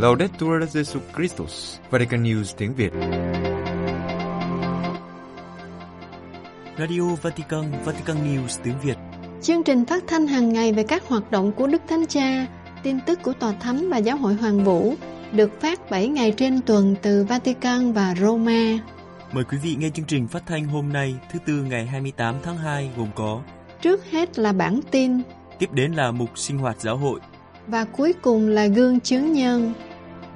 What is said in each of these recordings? Laudate Tu Deus Jesu Christos, Vatican News tiếng Việt. Radio Vatican, Vatican News tiếng Việt. Chương trình phát thanh hàng ngày về các hoạt động của Đức Thánh Cha, tin tức của Tòa Thánh và Giáo hội Hoàn Vũ được phát 7 ngày trên tuần từ Vatican và Roma. Mời quý vị nghe chương trình phát thanh hôm nay, thứ Tư ngày 28 tháng 2 gồm có: trước hết là bản tin, tiếp đến là mục sinh hoạt giáo hội và cuối cùng là gương chứng nhân.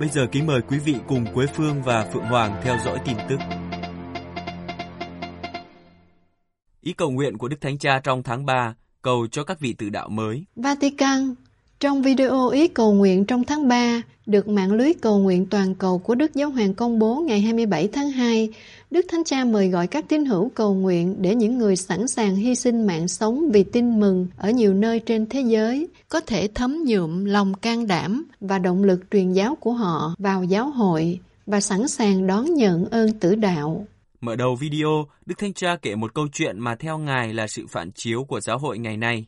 Bây giờ kính mời quý vị cùng Quế Phương và Phượng Hoàng theo dõi tin tức. Ý cầu nguyện của Đức Thánh Cha trong tháng 3, cầu cho các vị tử đạo mới. Vatican. Trong video ý cầu nguyện trong tháng 3, được mạng lưới cầu nguyện toàn cầu của Đức Giáo Hoàng công bố ngày 27 tháng 2, Đức Thánh Cha mời gọi các tín hữu cầu nguyện để những người sẵn sàng hy sinh mạng sống vì tin mừng ở nhiều nơi trên thế giới có thể thấm nhuộm lòng can đảm và động lực truyền giáo của họ vào giáo hội và sẵn sàng đón nhận ơn tử đạo. Mở đầu video, Đức Thánh Cha kể một câu chuyện mà theo Ngài là sự phản chiếu của giáo hội ngày nay.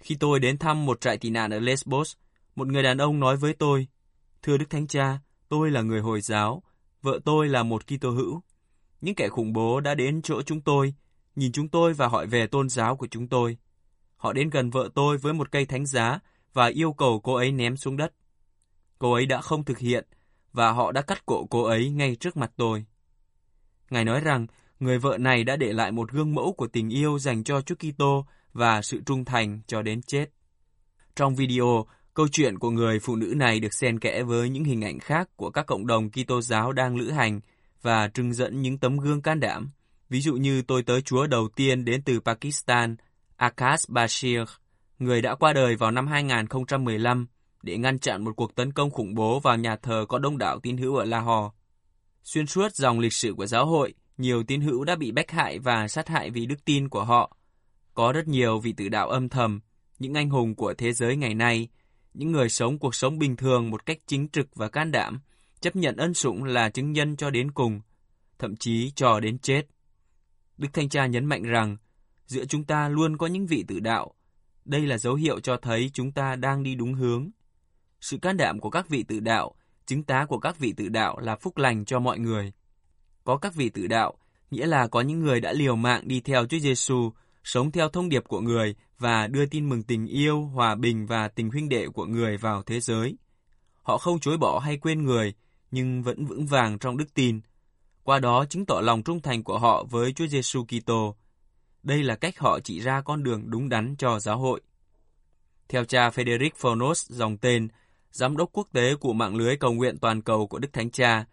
Khi tôi đến thăm một trại tị nạn ở Lesbos, một người đàn ông nói với tôi: "Thưa Đức Thánh Cha, tôi là người Hồi giáo, vợ tôi là một Kitô hữu. Những kẻ khủng bố đã đến chỗ chúng tôi, nhìn chúng tôi và hỏi về tôn giáo của chúng tôi. Họ đến gần vợ tôi với một cây thánh giá và yêu cầu cô ấy ném xuống đất. Cô ấy đã không thực hiện và họ đã cắt cổ cô ấy ngay trước mặt tôi." Ngài nói rằng người vợ này đã để lại một gương mẫu của tình yêu dành cho Chúa Kitô và sự trung thành cho đến chết. Trong video, câu chuyện của người phụ nữ này được xen kẽ với những hình ảnh khác của các cộng đồng Kitô giáo đang lữ hành và trưng dẫn những tấm gương can đảm. Ví dụ như tôi tới Chúa đầu tiên đến từ Pakistan, Akash Bashir, người đã qua đời vào năm 2015 để ngăn chặn một cuộc tấn công khủng bố vào nhà thờ có đông đảo tín hữu ở Lahore. Xuyên suốt dòng lịch sử của giáo hội, nhiều tín hữu đã bị bách hại và sát hại vì đức tin của họ. Có rất nhiều vị tử đạo âm thầm, những anh hùng của thế giới ngày nay, những người sống cuộc sống bình thường một cách chính trực và can đảm, chấp nhận ân sủng là chứng nhân cho đến cùng, thậm chí cho đến chết. Đức Thánh Cha nhấn mạnh rằng, giữa chúng ta luôn có những vị tử đạo. Đây là dấu hiệu cho thấy chúng ta đang đi đúng hướng. Sự can đảm của các vị tử đạo, chứng tá của các vị tử đạo là phúc lành cho mọi người. Có các vị tử đạo, nghĩa là có những người đã liều mạng đi theo Chúa Giêsu, sống theo thông điệp của Người và đưa tin mừng tình yêu, hòa bình và tình huynh đệ của Người vào thế giới. Họ không chối bỏ hay quên Người, nhưng vẫn vững vàng trong đức tin. Qua đó chứng tỏ lòng trung thành của họ với Chúa Giêsu Kitô. Đây là cách họ chỉ ra con đường đúng đắn cho giáo hội. Theo cha Frederic Fornos, dòng tên, giám đốc quốc tế của mạng lưới cầu nguyện toàn cầu của Đức Thánh Cha,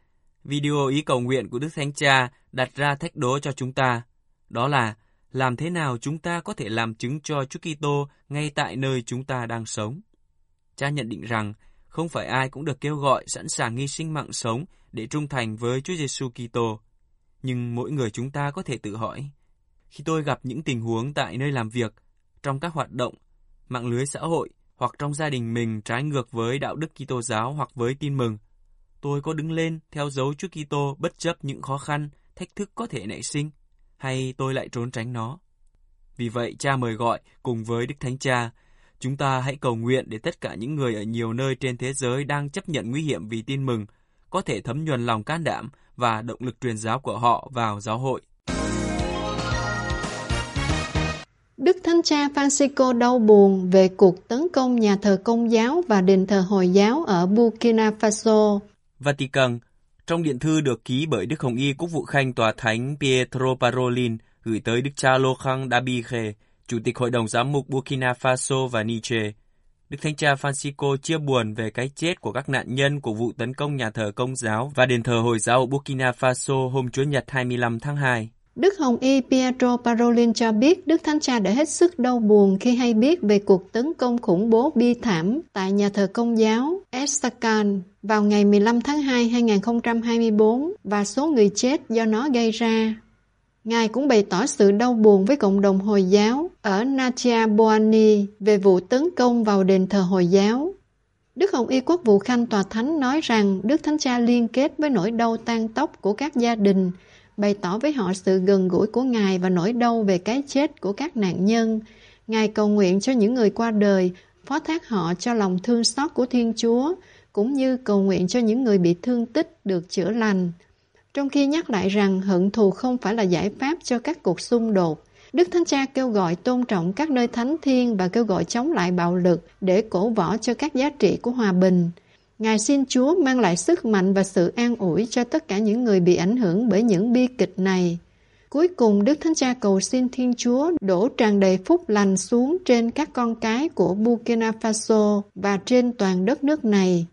video ý cầu nguyện của Đức Thánh Cha đặt ra thách đố cho chúng ta, đó là làm thế nào chúng ta có thể làm chứng cho Chúa Kitô ngay tại nơi chúng ta đang sống. Cha nhận định rằng không phải ai cũng được kêu gọi sẵn sàng hy sinh mạng sống để trung thành với Chúa Giêsu Kitô, nhưng mỗi người chúng ta có thể tự hỏi: khi tôi gặp những tình huống tại nơi làm việc, trong các hoạt động, mạng lưới xã hội hoặc trong gia đình mình trái ngược với đạo đức Kitô giáo hoặc với tin mừng, tôi có đứng lên theo dấu Chúa Kitô bất chấp những khó khăn, thách thức có thể nảy sinh, hay tôi lại trốn tránh nó? Vì vậy, cha mời gọi cùng với Đức Thánh Cha, chúng ta hãy cầu nguyện để tất cả những người ở nhiều nơi trên thế giới đang chấp nhận nguy hiểm vì tin mừng có thể thấm nhuần lòng can đảm và động lực truyền giáo của họ vào giáo hội. Đức Thánh Cha Francisco đau buồn về cuộc tấn công nhà thờ Công giáo và đền thờ Hồi giáo ở Burkina Faso. Vatican. Trong điện thư được ký bởi Đức Hồng Y Quốc vụ Khanh Tòa Thánh Pietro Parolin gửi tới Đức Cha Lô Khang Dabighê, Chủ tịch Hội đồng Giám mục Burkina Faso và Niger, Đức Thánh Cha Francisco chia buồn về cái chết của các nạn nhân của vụ tấn công nhà thờ Công giáo và đền thờ Hồi giáo ở Burkina Faso hôm Chủ nhật 25 tháng 2. Đức Hồng Y Pietro Parolin cho biết Đức Thánh Cha đã hết sức đau buồn khi hay biết về cuộc tấn công khủng bố bi thảm tại nhà thờ Công giáo Estacán vào ngày 15 tháng 2, 2024 và số người chết do nó gây ra. Ngài cũng bày tỏ sự đau buồn với cộng đồng Hồi giáo ở Natiaboani về vụ tấn công vào đền thờ Hồi giáo. Đức Hồng Y Quốc vụ Khanh Tòa Thánh nói rằng Đức Thánh Cha liên kết với nỗi đau tan tóc của các gia đình, bày tỏ với họ sự gần gũi của Ngài và nỗi đau về cái chết của các nạn nhân, Ngài cầu nguyện cho những người qua đời, phó thác họ cho lòng thương xót của Thiên Chúa, cũng như cầu nguyện cho những người bị thương tích được chữa lành. Trong khi nhắc lại rằng hận thù không phải là giải pháp cho các cuộc xung đột, Đức Thánh Cha kêu gọi tôn trọng các nơi thánh thiên và kêu gọi chống lại bạo lực để cổ võ cho các giá trị của hòa bình. Ngài xin Chúa mang lại sức mạnh và sự an ủi cho tất cả những người bị ảnh hưởng bởi những bi kịch này. Cuối cùng, Đức Thánh Cha cầu xin Thiên Chúa đổ tràn đầy phúc lành xuống trên các con cái của Burkina Faso và trên toàn đất nước này.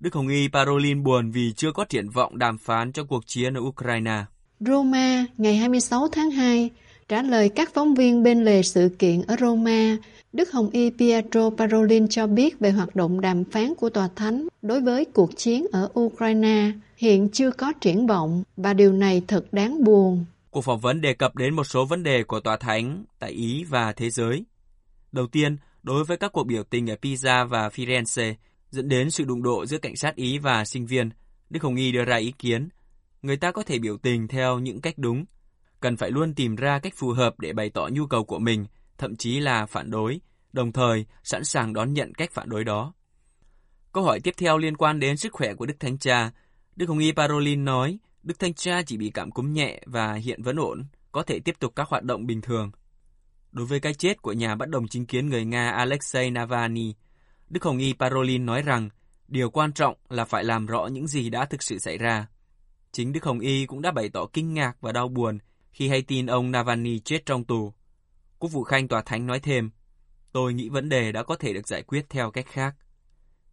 Đức Hồng Y Parolin buồn vì chưa có triển vọng đàm phán cho cuộc chiến ở Ukraine. Roma, ngày 26 tháng 2, trả lời các phóng viên bên lề sự kiện ở Roma, Đức Hồng Y Pietro Parolin cho biết về hoạt động đàm phán của Tòa Thánh đối với cuộc chiến ở Ukraine hiện chưa có triển vọng và điều này thật đáng buồn. Cuộc phỏng vấn đề cập đến một số vấn đề của Tòa Thánh tại Ý và thế giới. Đầu tiên, đối với các cuộc biểu tình ở Pisa và Firenze dẫn đến sự đụng độ giữa cảnh sát Ý và sinh viên, Đức Hồng Y đưa ra ý kiến, người ta có thể biểu tình theo những cách đúng, cần phải luôn tìm ra cách phù hợp để bày tỏ nhu cầu của mình, thậm chí là phản đối, đồng thời sẵn sàng đón nhận cách phản đối đó. Câu hỏi tiếp theo liên quan đến sức khỏe của Đức Thánh Cha. Đức Hồng Y Parolin nói, Đức Thánh Cha chỉ bị cảm cúm nhẹ và hiện vẫn ổn, có thể tiếp tục các hoạt động bình thường. Đối với cái chết của nhà bất đồng chính kiến người Nga Alexei Navalny, Đức Hồng Y Parolin nói rằng, điều quan trọng là phải làm rõ những gì đã thực sự xảy ra. Chính Đức Hồng Y cũng đã bày tỏ kinh ngạc và đau buồn khi hay tin ông Navalny chết trong tù. Quốc vụ khanh Tòa Thánh nói thêm, tôi nghĩ vấn đề đã có thể được giải quyết theo cách khác.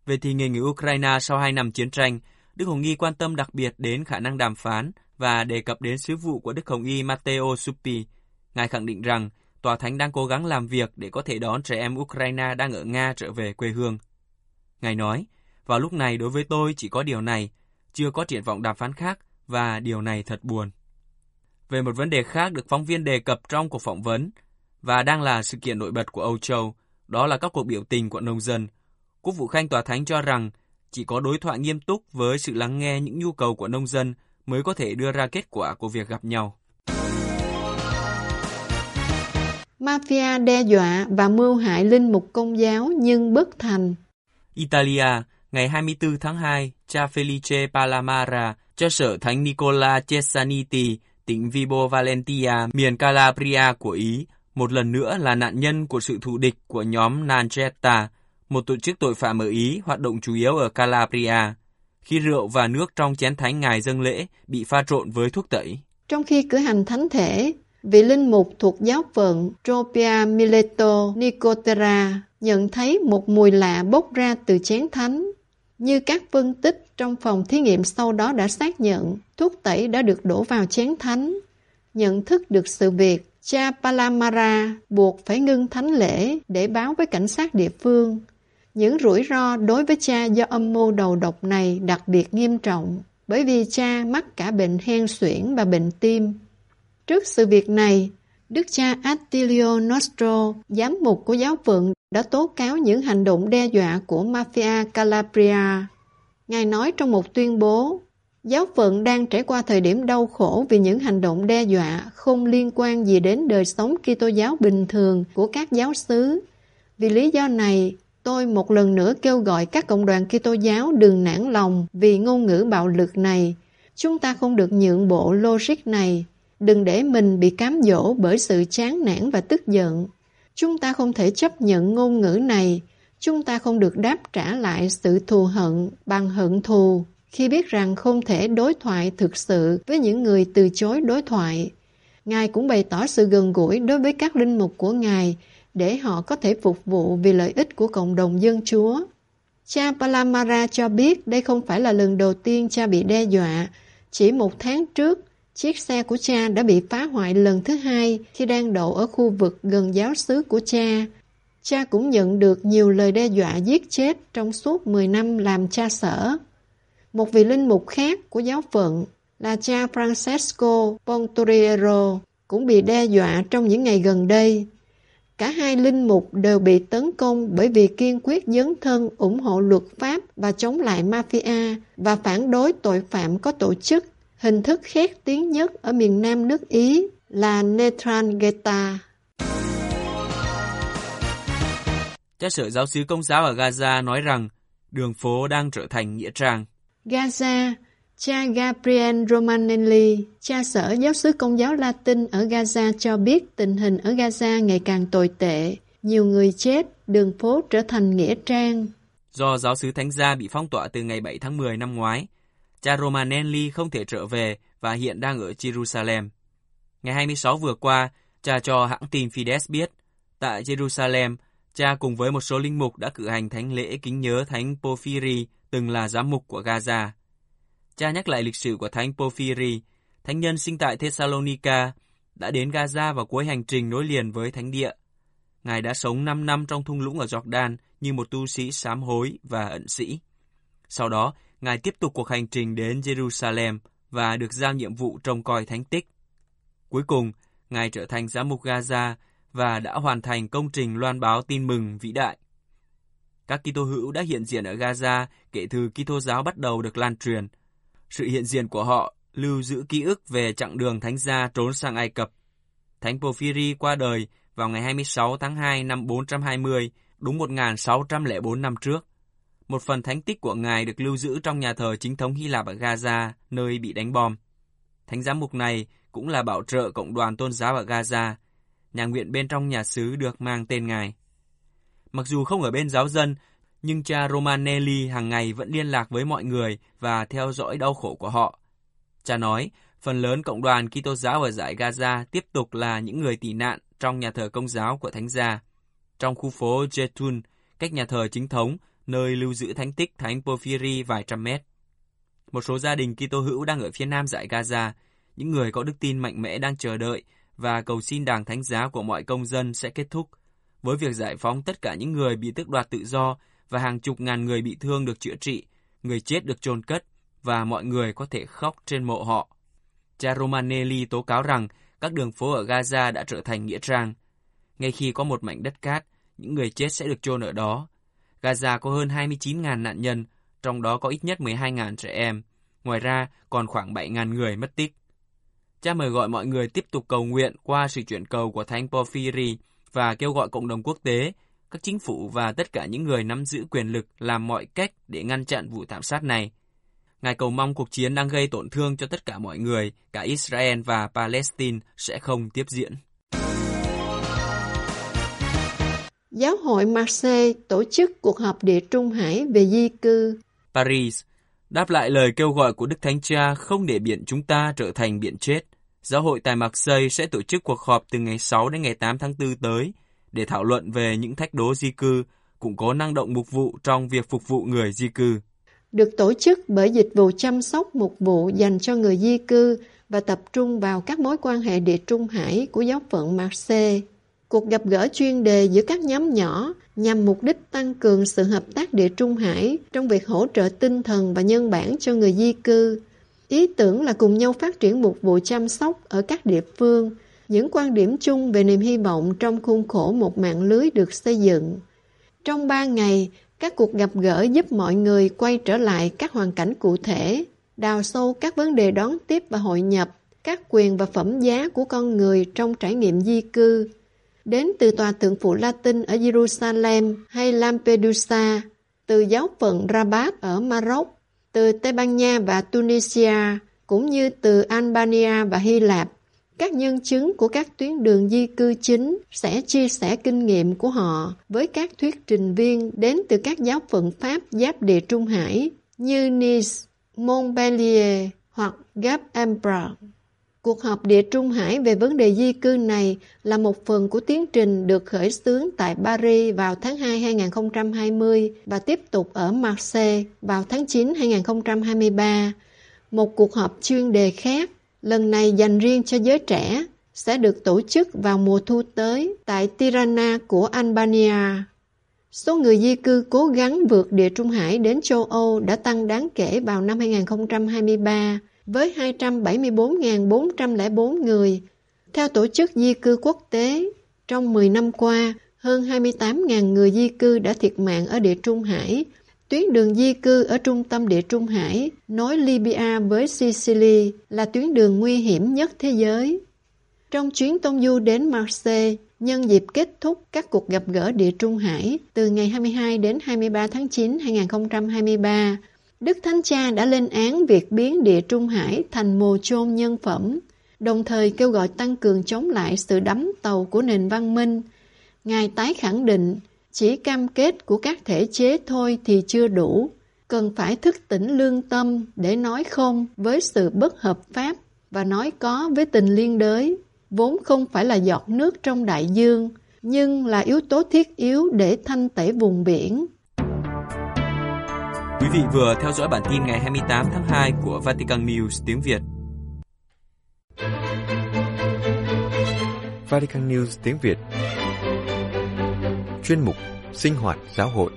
Về tình hình người Ukraine sau 2 năm chiến tranh, Đức Hồng Y quan tâm đặc biệt đến khả năng đàm phán và đề cập đến sứ vụ của Đức Hồng Y Matteo Suppi. Ngài khẳng định rằng Tòa Thánh đang cố gắng làm việc để có thể đón trẻ em Ukraine đang ở Nga trở về quê hương. Ngài nói, vào lúc này đối với tôi chỉ có điều này, chưa có triển vọng đàm phán khác và điều này thật buồn. Về một vấn đề khác được phóng viên đề cập trong cuộc phỏng vấn và đang là sự kiện nổi bật của Âu Châu, đó là các cuộc biểu tình của nông dân. Quốc vụ khanh Tòa Thánh cho rằng chỉ có đối thoại nghiêm túc với sự lắng nghe những nhu cầu của nông dân mới có thể đưa ra kết quả của việc gặp nhau. Mafia đe dọa và mưu hại linh mục Công giáo nhưng bất thành. Italia, ngày 24 tháng 2, cha Felice Palamara cho sở thánh Nicola Cesaniti, tỉnh Vibo Valentia, miền Calabria của Ý, một lần nữa là nạn nhân của sự thù địch của nhóm Ndrangheta, một tổ chức tội phạm ở Ý hoạt động chủ yếu ở Calabria, khi rượu và nước trong chén thánh ngài dâng lễ bị pha trộn với thuốc tẩy. Trong khi cử hành thánh thể, vị linh mục thuộc giáo phận Tropia Mileto Nicotera nhận thấy một mùi lạ bốc ra từ chén thánh. Như các phân tích trong phòng thí nghiệm sau đó đã xác nhận, thuốc tẩy đã được đổ vào chén thánh. Nhận thức được sự việc, cha Palamara buộc phải ngưng thánh lễ để báo với cảnh sát địa phương. Những rủi ro đối với cha do âm mưu đầu độc này đặc biệt nghiêm trọng, bởi vì cha mắc cả bệnh hen suyễn và bệnh tim. Trước sự việc này, Đức cha Attilio Nostro, giám mục của giáo phận, đã tố cáo những hành động đe dọa của Mafia Calabria. Ngài nói trong một tuyên bố, giáo phận đang trải qua thời điểm đau khổ vì những hành động đe dọa không liên quan gì đến đời sống Kitô giáo bình thường của các giáo xứ. Vì lý do này, tôi một lần nữa kêu gọi các cộng đoàn Kitô giáo đừng nản lòng vì ngôn ngữ bạo lực này. Chúng ta không được nhượng bộ logic này. Đừng để mình bị cám dỗ bởi sự chán nản và tức giận. Chúng ta không thể chấp nhận ngôn ngữ này. Chúng ta không được đáp trả lại sự thù hận bằng hận thù khi biết rằng không thể đối thoại thực sự với những người từ chối đối thoại. Ngài cũng bày tỏ sự gần gũi đối với các linh mục của Ngài để họ có thể phục vụ vì lợi ích của cộng đồng dân Chúa. Cha Palamara cho biết đây không phải là lần đầu tiên cha bị đe dọa. Chỉ một tháng trước, chiếc xe của cha đã bị phá hoại lần thứ hai khi đang đậu ở khu vực gần giáo xứ của cha. Cha cũng nhận được nhiều lời đe dọa giết chết trong suốt 10 năm làm cha sở. Một vị linh mục khác của giáo phận là cha Francesco Ponturiero cũng bị đe dọa trong những ngày gần đây. Cả hai linh mục đều bị tấn công bởi vì kiên quyết dấn thân ủng hộ luật pháp và chống lại mafia và phản đối tội phạm có tổ chức, hình thức khét tiếng nhất ở miền nam nước Ý là Netrangheta. Cha sở giáo xứ Công giáo ở Gaza nói rằng đường phố đang trở thành nghĩa trang. Gaza, cha Gabriel Romanelli, cha sở giáo xứ Công giáo Latin ở Gaza cho biết tình hình ở Gaza ngày càng tồi tệ. Nhiều người chết, đường phố trở thành nghĩa trang. Do giáo xứ Thánh Gia bị phong tỏa từ ngày 7 tháng 10 năm ngoái, cha Romanelli không thể trở về và hiện đang ở Jerusalem. Ngày 26 vừa qua, cha cho hãng tin Fides biết, tại Jerusalem, cha cùng với một số linh mục đã cử hành thánh lễ kính nhớ thánh Porphyry, từng là giám mục của Gaza. Cha nhắc lại lịch sử của thánh Porphyry, thánh nhân sinh tại Thessalonica, đã đến Gaza vào cuối hành trình nối liền với thánh địa. Ngài đã sống 5 năm trong thung lũng ở Jordan như một tu sĩ sám hối và ẩn sĩ. Sau đó, Ngài tiếp tục cuộc hành trình đến Jerusalem và được giao nhiệm vụ trông coi thánh tích. Cuối cùng, Ngài trở thành giám mục Gaza và đã hoàn thành công trình loan báo tin mừng vĩ đại. Các Kitô hữu đã hiện diện ở Gaza kể từ Kitô giáo bắt đầu được lan truyền. Sự hiện diện của họ lưu giữ ký ức về chặng đường Thánh Gia trốn sang Ai Cập. Thánh Porphyry qua đời vào ngày 26 tháng 2 năm 420, đúng 1604 năm trước. Một phần thánh tích của Ngài được lưu giữ trong nhà thờ chính thống Hy Lạp ở Gaza, nơi bị đánh bom. Thánh giám mục này cũng là bảo trợ cộng đoàn tôn giáo ở Gaza. Nhà nguyện bên trong nhà xứ được mang tên Ngài. Mặc dù không ở bên giáo dân, nhưng cha Romanelli hàng ngày vẫn liên lạc với mọi người và theo dõi đau khổ của họ. Cha nói, phần lớn cộng đoàn Kitô giáo ở dải Gaza tiếp tục là những người tị nạn trong nhà thờ Công giáo của Thánh Gia. Trong khu phố Zeitoun, cách nhà thờ chính thống, nơi lưu giữ thánh tích thánh Porphyry vài trăm mét. Một số gia đình Kitô hữu đang ở phía nam dải Gaza, những người có đức tin mạnh mẽ đang chờ đợi và cầu xin đảng thánh giá của mọi công dân sẽ kết thúc, với việc giải phóng tất cả những người bị tước đoạt tự do và hàng chục ngàn người bị thương được chữa trị, người chết được chôn cất và mọi người có thể khóc trên mộ họ. Cha Romanelli tố cáo rằng các đường phố ở Gaza đã trở thành nghĩa trang. Ngay khi có một mảnh đất cát, những người chết sẽ được chôn ở đó. Gaza có hơn 29.000 nạn nhân, trong đó có ít nhất 12.000 trẻ em. Ngoài ra, còn khoảng 7.000 người mất tích. Cha mời gọi mọi người tiếp tục cầu nguyện qua sự chuyển cầu của Thánh Porphyry và kêu gọi cộng đồng quốc tế, các chính phủ và tất cả những người nắm giữ quyền lực làm mọi cách để ngăn chặn vụ thảm sát này. Ngài cầu mong cuộc chiến đang gây tổn thương cho tất cả mọi người, cả Israel và Palestine sẽ không tiếp diễn. Giáo hội Marseille tổ chức cuộc họp Địa Trung Hải về di cư. Paris đáp lại lời kêu gọi của Đức Thánh Cha không để biển chúng ta trở thành biển chết. Giáo hội tại Marseille sẽ tổ chức cuộc họp từ ngày 6 đến ngày 8 tháng 4 tới để thảo luận về những thách đố di cư, củng cố năng động mục vụ trong việc phục vụ người di cư. Được tổ chức bởi dịch vụ chăm sóc mục vụ dành cho người di cư và tập trung vào các mối quan hệ Địa Trung Hải của giáo phận Marseille. Cuộc gặp gỡ chuyên đề giữa các nhóm nhỏ nhằm mục đích tăng cường sự hợp tác Địa Trung Hải trong việc hỗ trợ tinh thần và nhân bản cho người di cư. Ý tưởng là cùng nhau phát triển một vụ chăm sóc ở các địa phương, những quan điểm chung về niềm hy vọng trong khuôn khổ một mạng lưới được xây dựng. Trong 3 ngày, các cuộc gặp gỡ giúp mọi người quay trở lại các hoàn cảnh cụ thể, đào sâu các vấn đề đón tiếp và hội nhập, các quyền và phẩm giá của con người trong trải nghiệm di cư. Đến từ tòa thượng phụ Latin ở Jerusalem hay Lampedusa, từ giáo phận Rabat ở Maroc, từ Tây Ban Nha và Tunisia, cũng như từ Albania và Hy Lạp, các nhân chứng của các tuyến đường di cư chính sẽ chia sẻ kinh nghiệm của họ với các thuyết trình viên đến từ các giáo phận Pháp giáp Địa Trung Hải như Nice, Montpellier hoặc Gap-Embrun. Cuộc họp Địa Trung Hải về vấn đề di cư này là một phần của tiến trình được khởi xướng tại Paris vào tháng 2 2020 và tiếp tục ở Marseille vào tháng 9 2023. Một cuộc họp chuyên đề khác, lần này dành riêng cho giới trẻ, sẽ được tổ chức vào mùa thu tới tại Tirana của Albania. Số người di cư cố gắng vượt Địa Trung Hải đến châu Âu đã tăng đáng kể vào năm 2023. Với 274.404 người. Theo Tổ chức Di cư Quốc tế, trong 10 năm qua, hơn 28.000 người di cư đã thiệt mạng ở Địa Trung Hải. Tuyến đường di cư ở trung tâm Địa Trung Hải, nối Libya với Sicily, là tuyến đường nguy hiểm nhất thế giới. Trong chuyến công du đến Marseille, nhân dịp kết thúc các cuộc gặp gỡ Địa Trung Hải từ ngày 22 đến 23 tháng 9 năm 2023, Đức Thánh Cha đã lên án việc biến Địa Trung Hải thành mồ chôn nhân phẩm, đồng thời kêu gọi tăng cường chống lại sự đắm tàu của nền văn minh. Ngài tái khẳng định, chỉ cam kết của các thể chế thôi thì chưa đủ, cần phải thức tỉnh lương tâm để nói không với sự bất hợp pháp và nói có với tình liên đới, vốn không phải là giọt nước trong đại dương, nhưng là yếu tố thiết yếu để thanh tẩy vùng biển. Quý vị vừa theo dõi bản tin ngày 28 tháng 2 của Vatican News tiếng Việt. Vatican News tiếng Việt. Chuyên mục Sinh hoạt giáo hội.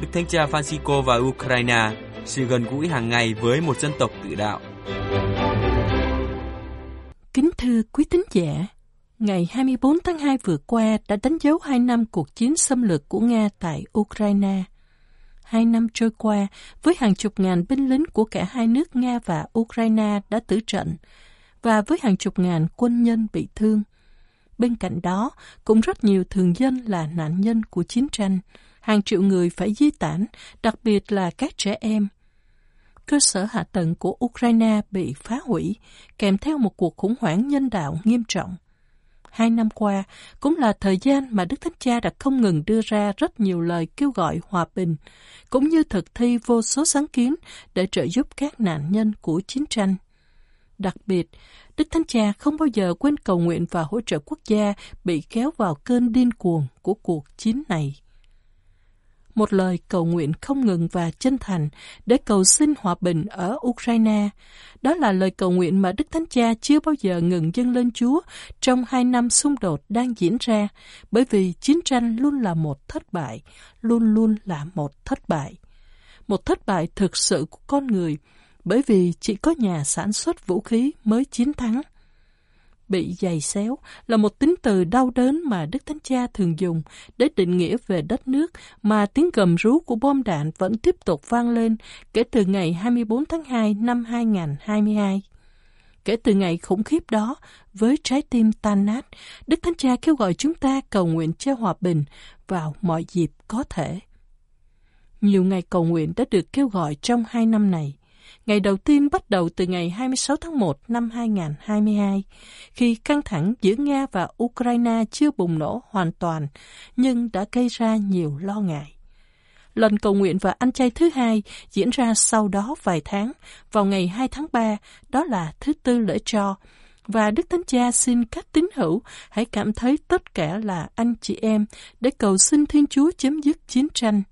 Đức Thánh Cha Francisco và Ukraine, sự gần gũi hàng ngày với một dân tộc tự đạo. Kính thưa quý thính giả, ngày 24 tháng 2 vừa qua đã đánh dấu 2 năm cuộc chiến xâm lược của Nga tại Ukraine. 2 năm trôi qua, với hàng chục ngàn binh lính của cả hai nước Nga và Ukraine đã tử trận, và với hàng chục ngàn quân nhân bị thương. Bên cạnh đó, cũng rất nhiều thường dân là nạn nhân của chiến tranh. Hàng triệu người phải di tản, đặc biệt là các trẻ em. Cơ sở hạ tầng của Ukraine bị phá hủy, kèm theo một cuộc khủng hoảng nhân đạo nghiêm trọng. 2 năm qua, cũng là thời gian mà Đức Thánh Cha đã không ngừng đưa ra rất nhiều lời kêu gọi hòa bình, cũng như thực thi vô số sáng kiến để trợ giúp các nạn nhân của chiến tranh. Đặc biệt, Đức Thánh Cha không bao giờ quên cầu nguyện và hỗ trợ quốc gia bị kéo vào cơn điên cuồng của cuộc chiến này. Một lời cầu nguyện không ngừng và chân thành để cầu xin hòa bình ở Ukraine. Đó là lời cầu nguyện mà Đức Thánh Cha chưa bao giờ ngừng dâng lên Chúa trong 2 năm xung đột đang diễn ra, bởi vì chiến tranh luôn là một thất bại, luôn là một thất bại. Một thất bại thực sự của con người, bởi vì chỉ có nhà sản xuất vũ khí mới chiến thắng. Bị giày xéo là một tính từ đau đớn mà Đức Thánh Cha thường dùng để định nghĩa về đất nước mà tiếng gầm rú của bom đạn vẫn tiếp tục vang lên kể từ ngày 24 tháng 2 năm 2022. Kể từ ngày khủng khiếp đó, với trái tim tan nát, Đức Thánh Cha kêu gọi chúng ta cầu nguyện cho hòa bình vào mọi dịp có thể. Nhiều ngày cầu nguyện đã được kêu gọi trong 2 năm này. Ngày đầu tiên bắt đầu từ ngày 26 tháng 1 năm 2022, khi căng thẳng giữa Nga và Ukraine chưa bùng nổ hoàn toàn, nhưng đã gây ra nhiều lo ngại. Lần cầu nguyện và ăn chay thứ hai diễn ra sau đó vài tháng, vào ngày 2 tháng 3, đó là thứ tư lễ tro, và Đức Thánh Cha xin các tín hữu hãy cảm thấy tất cả là anh chị em để cầu xin Thiên Chúa chấm dứt chiến tranh.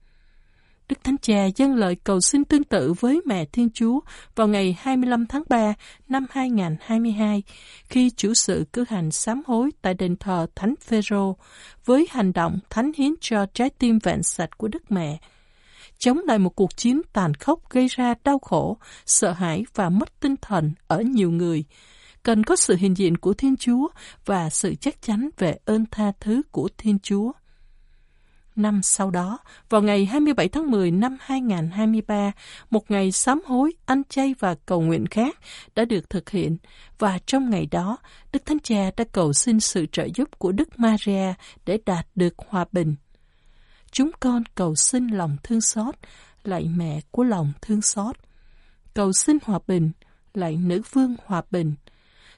Đức Thánh Cha dâng lời cầu xin tương tự với Mẹ Thiên Chúa vào ngày 25 tháng 3 năm 2022, khi chủ sự cử hành sám hối tại đền thờ Thánh Phêrô với hành động thánh hiến cho trái tim vẹn sạch của Đức Mẹ, chống lại một cuộc chiến tàn khốc gây ra đau khổ, sợ hãi và mất tinh thần ở nhiều người, cần có sự hiện diện của Thiên Chúa và sự chắc chắn về ơn tha thứ của Thiên Chúa. Năm sau đó, vào ngày 27 tháng 10 năm 2023, một ngày sám hối, ăn chay và cầu nguyện khác đã được thực hiện, và trong ngày đó, Đức Thánh Cha đã cầu xin sự trợ giúp của Đức Maria để đạt được hòa bình. Chúng con cầu xin lòng thương xót, lạy Mẹ của lòng thương xót. Cầu xin hòa bình, lạy Nữ Vương hòa bình.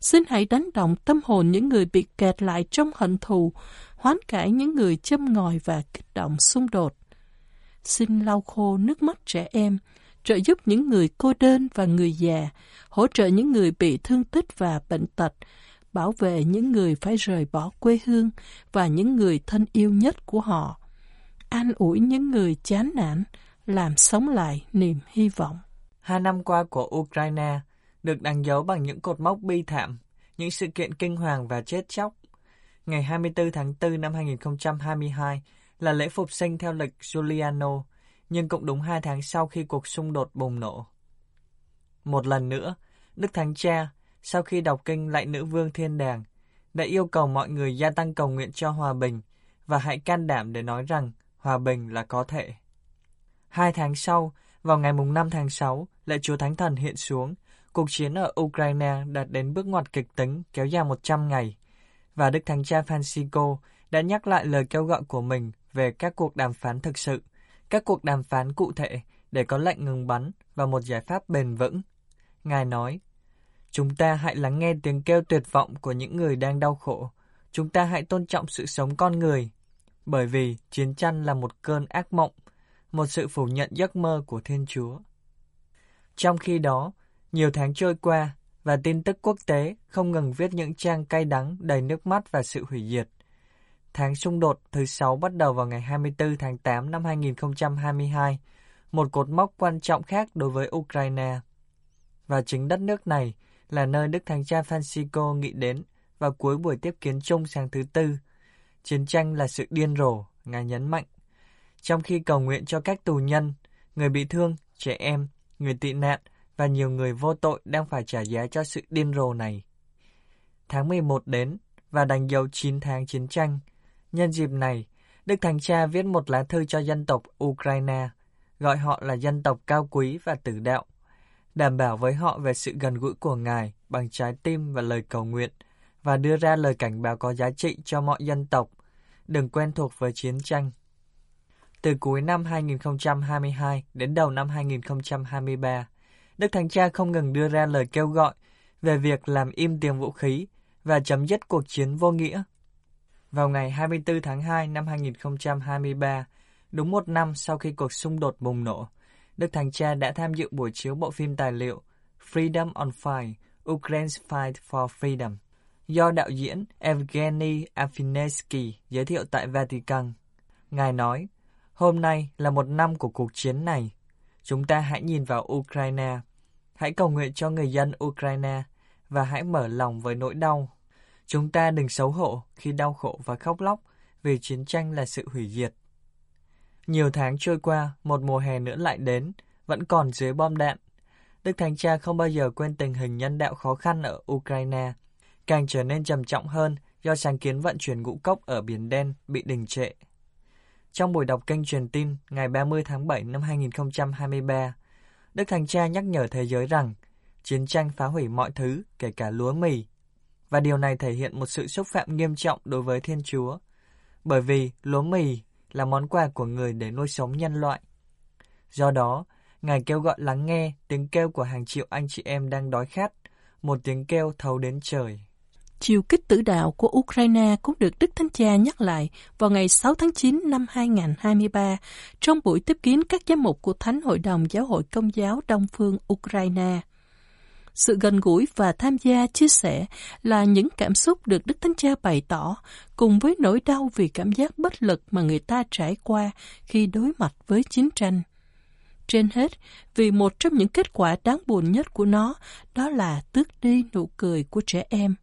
Xin hãy đánh động tâm hồn những người bị kẹt lại trong hận thù, hoán cải những người châm ngòi và kích động xung đột. Xin lau khô nước mắt trẻ em, trợ giúp những người cô đơn và người già, hỗ trợ những người bị thương tích và bệnh tật, bảo vệ những người phải rời bỏ quê hương và những người thân yêu nhất của họ, an ủi những người chán nản, làm sống lại niềm hy vọng. 2 năm qua của Ukraine được đánh dấu bằng những cột mốc bi thảm, những sự kiện kinh hoàng và chết chóc. Ngày 24 tháng 4 năm 2022 là lễ phục sinh theo lịch Giuliano, nhưng cũng đúng 2 tháng sau khi cuộc xung đột bùng nổ. Một lần nữa, Đức Thánh Cha, sau khi đọc kinh Lạy Nữ Vương Thiên Đàng, đã yêu cầu mọi người gia tăng cầu nguyện cho hòa bình và hãy can đảm để nói rằng hòa bình là có thể. 2 tháng sau, vào ngày 5 tháng 6, lễ Chúa Thánh Thần hiện xuống, cuộc chiến ở Ukraine đạt đến bước ngoặt kịch tính kéo dài 100 ngày, và Đức Thánh Cha Francisco đã nhắc lại lời kêu gọi của mình về các cuộc đàm phán thực sự, các cuộc đàm phán cụ thể để có lệnh ngừng bắn và một giải pháp bền vững. Ngài nói, chúng ta hãy lắng nghe tiếng kêu tuyệt vọng của những người đang đau khổ. Chúng ta hãy tôn trọng sự sống con người, bởi vì chiến tranh là một cơn ác mộng, một sự phủ nhận giấc mơ của Thiên Chúa. Trong khi đó, nhiều tháng trôi qua và tin tức quốc tế không ngừng viết những trang cay đắng đầy nước mắt và sự hủy diệt. Tháng xung đột thứ 6 bắt đầu vào ngày 24 tháng 8 năm 2022, một cột mốc quan trọng khác đối với Ukraine. Và chính đất nước này là nơi Đức Thánh Cha Francisco nghĩ đến vào cuối buổi tiếp kiến chung sáng thứ Tư. Chiến tranh là sự điên rồ, Ngài nhấn mạnh. Trong khi cầu nguyện cho các tù nhân, người bị thương, trẻ em, người tị nạn và nhiều người vô tội đang phải trả giá cho sự điên rồ này. Tháng 11 đến và đánh dấu 9 tháng chiến tranh. Nhân dịp này, Đức Thánh Cha viết một lá thư cho dân tộc Ukraine, gọi họ là dân tộc cao quý và tử đạo, đảm bảo với họ về sự gần gũi của Ngài bằng trái tim và lời cầu nguyện, và đưa ra lời cảnh báo có giá trị cho mọi dân tộc, đừng quen thuộc với chiến tranh. Từ cuối năm 2022 đến đầu năm 2023, Đức Thánh Cha không ngừng đưa ra lời kêu gọi về việc làm im tiếng vũ khí và chấm dứt cuộc chiến vô nghĩa. Vào ngày 24 tháng 2 năm 2023, đúng một năm sau khi cuộc xung đột bùng nổ, Đức Thánh Cha đã tham dự buổi chiếu bộ phim tài liệu Freedom on Fire, Ukraine's Fight for Freedom, do đạo diễn Evgeny Afinesky giới thiệu tại Vatican. Ngài nói, hôm nay là một năm của cuộc chiến này. Chúng ta hãy nhìn vào Ukraine, hãy cầu nguyện cho người dân Ukraine và hãy mở lòng với nỗi đau. Chúng ta đừng xấu hổ khi đau khổ và khóc lóc vì chiến tranh là sự hủy diệt. Nhiều tháng trôi qua, một mùa hè nữa lại đến, vẫn còn dưới bom đạn. Đức Thánh Cha không bao giờ quên tình hình nhân đạo khó khăn ở Ukraine, càng trở nên trầm trọng hơn do sáng kiến vận chuyển ngũ cốc ở Biển Đen bị đình trệ. Trong buổi đọc kênh truyền tin ngày 30 tháng 7 năm 2023, Đức Thánh Cha nhắc nhở thế giới rằng chiến tranh phá hủy mọi thứ, kể cả lúa mì. Và điều này thể hiện một sự xúc phạm nghiêm trọng đối với Thiên Chúa, bởi vì lúa mì là món quà của người để nuôi sống nhân loại. Do đó, Ngài kêu gọi lắng nghe tiếng kêu của hàng triệu anh chị em đang đói khát, một tiếng kêu thấu đến trời. Chiều kích tử đạo của Ukraine cũng được Đức Thánh Cha nhắc lại vào ngày 6 tháng 9 năm 2023 trong buổi tiếp kiến các giám mục của Thánh Hội đồng Giáo hội Công giáo Đông phương Ukraine. Sự gần gũi và tham gia chia sẻ là những cảm xúc được Đức Thánh Cha bày tỏ cùng với nỗi đau vì cảm giác bất lực mà người ta trải qua khi đối mặt với chiến tranh. Trên hết, vì một trong những kết quả đáng buồn nhất của nó đó là tước đi nụ cười của trẻ em.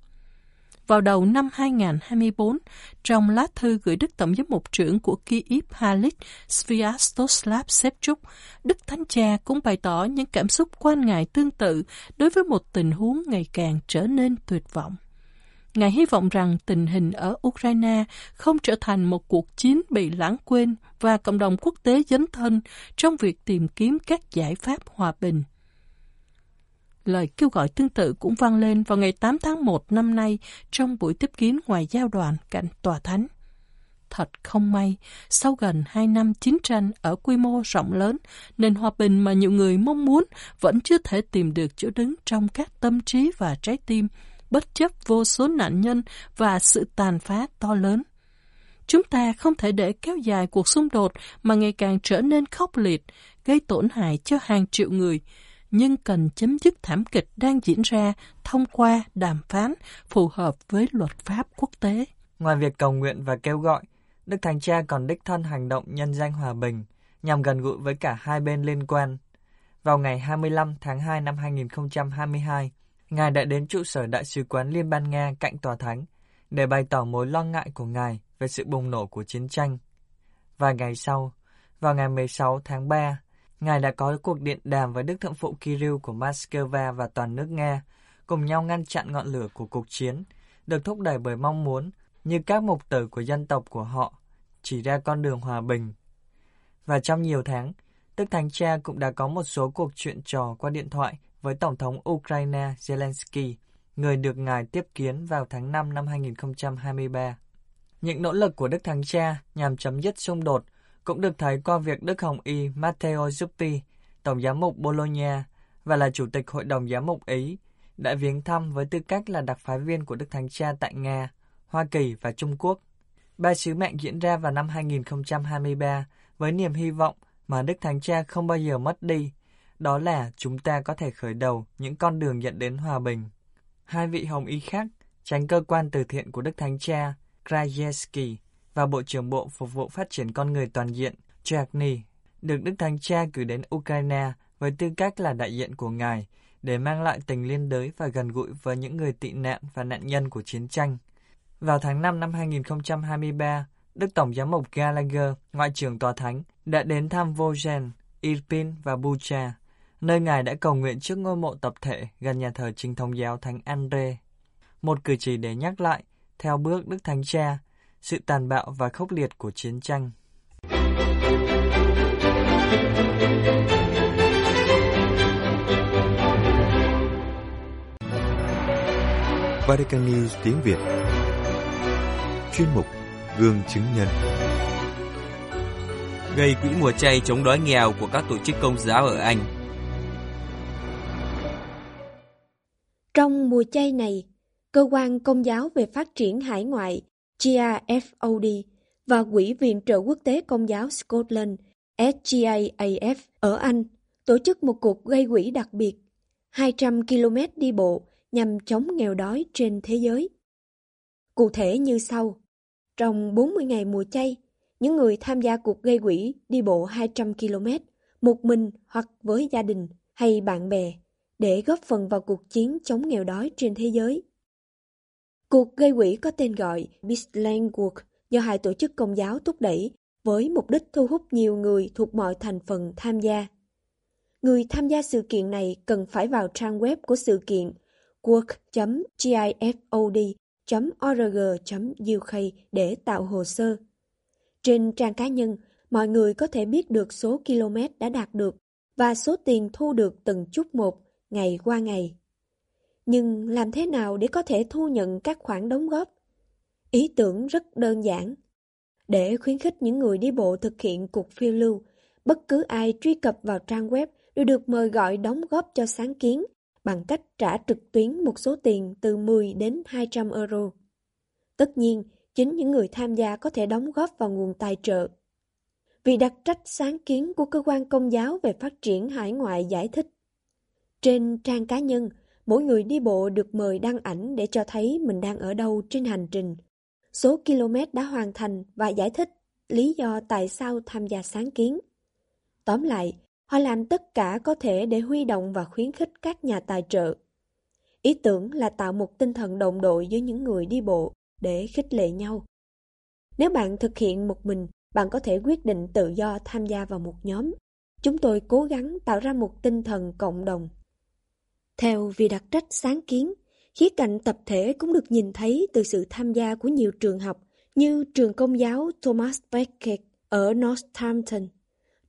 Vào đầu năm 2024, trong lá thư gửi Đức Tổng giám mục trưởng của Kyiv Halit Sviatoslav Sepchuk, Đức Thánh Cha cũng bày tỏ những cảm xúc quan ngại tương tự đối với một tình huống ngày càng trở nên tuyệt vọng. Ngài hy vọng rằng tình hình ở Ukraine không trở thành một cuộc chiến bị lãng quên và cộng đồng quốc tế dấn thân trong việc tìm kiếm các giải pháp hòa bình. Lời kêu gọi tương tự cũng vang lên vào ngày 8 tháng 1 năm nay trong buổi tiếp kiến ngoại giao đoàn cạnh Tòa Thánh. Thật không may, sau gần 2 năm chiến tranh ở quy mô rộng lớn, nền hòa bình mà nhiều người mong muốn vẫn chưa thể tìm được chỗ đứng trong các tâm trí và trái tim, bất chấp vô số nạn nhân và sự tàn phá to lớn. Chúng ta không thể để kéo dài cuộc xung đột mà ngày càng trở nên khốc liệt, gây tổn hại cho hàng triệu người, nhưng cần chấm dứt thảm kịch đang diễn ra thông qua đàm phán phù hợp với luật pháp quốc tế. Ngoài việc cầu nguyện và kêu gọi, Đức Thánh Cha còn đích thân hành động nhân danh hòa bình nhằm gần gũi với cả hai bên liên quan. Vào ngày 25 tháng 2 năm 2022, Ngài đã đến trụ sở Đại sứ quán Liên bang Nga cạnh Tòa Thánh để bày tỏ mối lo ngại của Ngài về sự bùng nổ của chiến tranh. Vài ngày sau, vào ngày 16 tháng 3, Ngài đã có cuộc điện đàm với Đức Thượng phụ Kirill của Moscow và toàn nước Nga, cùng nhau ngăn chặn ngọn lửa của cuộc chiến, được thúc đẩy bởi mong muốn, như các mục tử của dân tộc của họ, chỉ ra con đường hòa bình. Và trong nhiều tháng, Đức Thánh Cha cũng đã có một số cuộc chuyện trò qua điện thoại với Tổng thống Ukraine Zelensky, người được ngài tiếp kiến vào tháng 5 năm 2023. Những nỗ lực của Đức Thánh Cha nhằm chấm dứt xung đột cũng được thấy qua việc Đức Hồng Y Matteo Zuppi, Tổng giám mục Bologna và là Chủ tịch Hội đồng Giám mục Ý, đã viếng thăm với tư cách là đặc phái viên của Đức Thánh Cha tại Nga, Hoa Kỳ và Trung Quốc. Ba sứ mệnh diễn ra vào năm 2023 với niềm hy vọng mà Đức Thánh Cha không bao giờ mất đi, đó là chúng ta có thể khởi đầu những con đường dẫn đến hòa bình. Hai vị Hồng Y khác, Chánh cơ quan từ thiện của Đức Thánh Cha Krajewski và Bộ trưởng Bộ Phục vụ Phát triển Con người Toàn diện Chakny, được Đức Thánh Cha gửi đến Ukraine với tư cách là đại diện của Ngài để mang lại tình liên đới và gần gũi với những người tị nạn và nạn nhân của chiến tranh. Vào tháng 5 năm 2023, Đức Tổng giám mục Gallagher, Ngoại trưởng Tòa Thánh, đã đến thăm Vozhen, Irpin và Bucha, nơi Ngài đã cầu nguyện trước ngôi mộ tập thể gần nhà thờ Chính Thống giáo Thánh Andre. Một cử chỉ để nhắc lại, theo bước Đức Thánh Cha, sự tàn bạo và khốc liệt của chiến tranh. Vatican News tiếng Việt. Chuyên mục Gương chứng nhân. Gây quỹ mùa chay chống đói nghèo của các tổ chức công giáo ở Anh. Trong mùa chay này, Cơ quan Công giáo về Phát triển Hải ngoại CAFOD và Quỹ viện trợ quốc tế Công giáo Scotland SGAAF ở Anh tổ chức một cuộc gây quỹ đặc biệt 200 km đi bộ nhằm chống nghèo đói trên thế giới. Cụ thể như sau. Trong 40 ngày mùa chay, những người tham gia cuộc gây quỹ đi bộ 200 km, một mình hoặc với gia đình hay bạn bè, để góp phần vào cuộc chiến chống nghèo đói trên thế giới. Cuộc gây quỹ có tên gọi Bisland Walk do hai tổ chức Công giáo thúc đẩy với mục đích thu hút nhiều người thuộc mọi thành phần tham gia. Người tham gia sự kiện này cần phải vào trang web của sự kiện work.gifod.org.uk để tạo hồ sơ. Trên trang cá nhân, mọi người có thể biết được số km đã đạt được và số tiền thu được từng chút một, ngày qua ngày. Nhưng làm thế nào để có thể thu nhận các khoản đóng góp? Ý tưởng rất đơn giản. Để khuyến khích những người đi bộ thực hiện cuộc phiêu lưu, bất cứ ai truy cập vào trang web đều được mời gọi đóng góp cho sáng kiến bằng cách trả trực tuyến một số tiền từ 10 đến 200 euro. Tất nhiên, chính những người tham gia có thể đóng góp vào nguồn tài trợ. Vì đặc trách sáng kiến của Cơ quan Công giáo về Phát triển Hải ngoại giải thích, trên trang cá nhân, mỗi người đi bộ được mời đăng ảnh để cho thấy mình đang ở đâu trên hành trình, số km đã hoàn thành và giải thích lý do tại sao tham gia sáng kiến. Tóm lại, họ làm tất cả có thể để huy động và khuyến khích các nhà tài trợ. Ý tưởng là tạo một tinh thần đồng đội giữa những người đi bộ để khích lệ nhau. Nếu bạn thực hiện một mình, bạn có thể quyết định tự do tham gia vào một nhóm. Chúng tôi cố gắng tạo ra một tinh thần cộng đồng. Theo vì đặc trách sáng kiến, khía cạnh tập thể cũng được nhìn thấy từ sự tham gia của nhiều trường học như trường Công giáo Thomas Becket ở Northampton,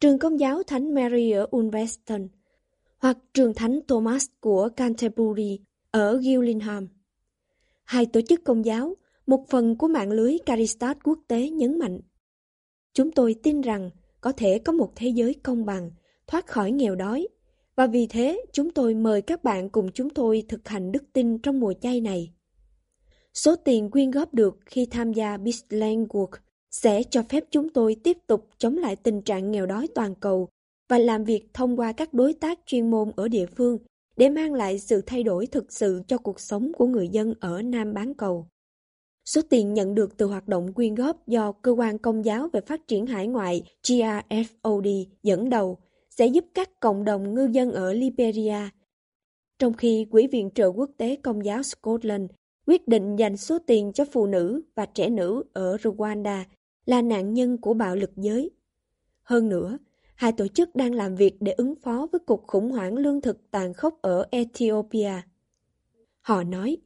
trường Công giáo Thánh Mary ở Ulverston hoặc trường Thánh Thomas của Canterbury ở Gillingham. Hai tổ chức Công giáo, một phần của mạng lưới Caritas quốc tế nhấn mạnh: chúng tôi tin rằng có thể có một thế giới công bằng, thoát khỏi nghèo đói, và vì thế chúng tôi mời các bạn cùng chúng tôi thực hành đức tin trong mùa chay này. Số tiền quyên góp được khi tham gia Bisland Walk sẽ cho phép chúng tôi tiếp tục chống lại tình trạng nghèo đói toàn cầu và làm việc thông qua các đối tác chuyên môn ở địa phương để mang lại sự thay đổi thực sự cho cuộc sống của người dân ở Nam bán cầu. Số tiền nhận được từ hoạt động quyên góp do Cơ quan Công giáo về Phát triển Hải ngoại CAFOD dẫn đầu sẽ giúp các cộng đồng ngư dân ở Liberia, trong khi Quỹ viện trợ quốc tế Công giáo Scotland quyết định dành số tiền cho phụ nữ và trẻ nữ ở Rwanda là nạn nhân của bạo lực giới. Hơn nữa, hai tổ chức đang làm việc để ứng phó với cuộc khủng hoảng lương thực tàn khốc ở Ethiopia. Họ nói,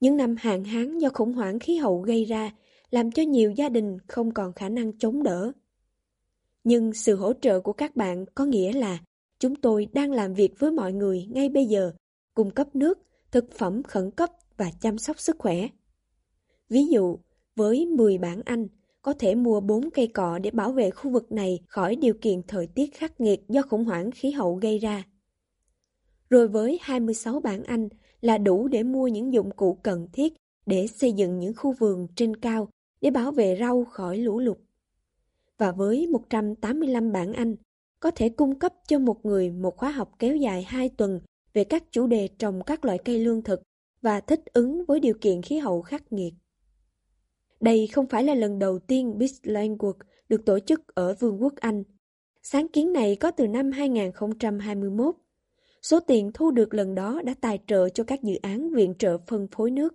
những năm hạn hán do khủng hoảng khí hậu gây ra làm cho nhiều gia đình không còn khả năng chống đỡ. Nhưng sự hỗ trợ của các bạn có nghĩa là Chúng tôi đang làm việc với mọi người ngay bây giờ, cung cấp nước, thực phẩm khẩn cấp và chăm sóc sức khỏe. Ví dụ, với 10 bảng Anh, có thể mua 4 cây cọ để bảo vệ khu vực này khỏi điều kiện thời tiết khắc nghiệt do khủng hoảng khí hậu gây ra. Rồi với 26 bảng Anh là đủ để mua những dụng cụ cần thiết để xây dựng những khu vườn trên cao để bảo vệ rau khỏi lũ lụt. Và với 185 bảng Anh, có thể cung cấp cho một người một khóa học kéo dài 2 tuần về các chủ đề trồng các loại cây lương thực và thích ứng với điều kiện khí hậu khắc nghiệt. Đây không phải là lần đầu tiên Beach Language được tổ chức ở Vương quốc Anh. Sáng kiến này có từ năm 2021. Số tiền thu được lần đó đã tài trợ cho các dự án viện trợ phân phối nước.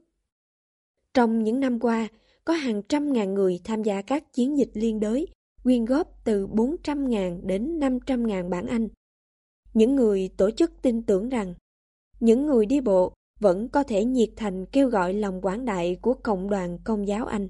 Trong những năm qua, có hàng trăm ngàn người tham gia các chiến dịch liên đới, quyên góp từ 400.000 đến 500.000 bảng Anh. Những người tổ chức tin tưởng rằng, những người đi bộ vẫn có thể nhiệt thành kêu gọi lòng quảng đại của Cộng đoàn Công giáo Anh.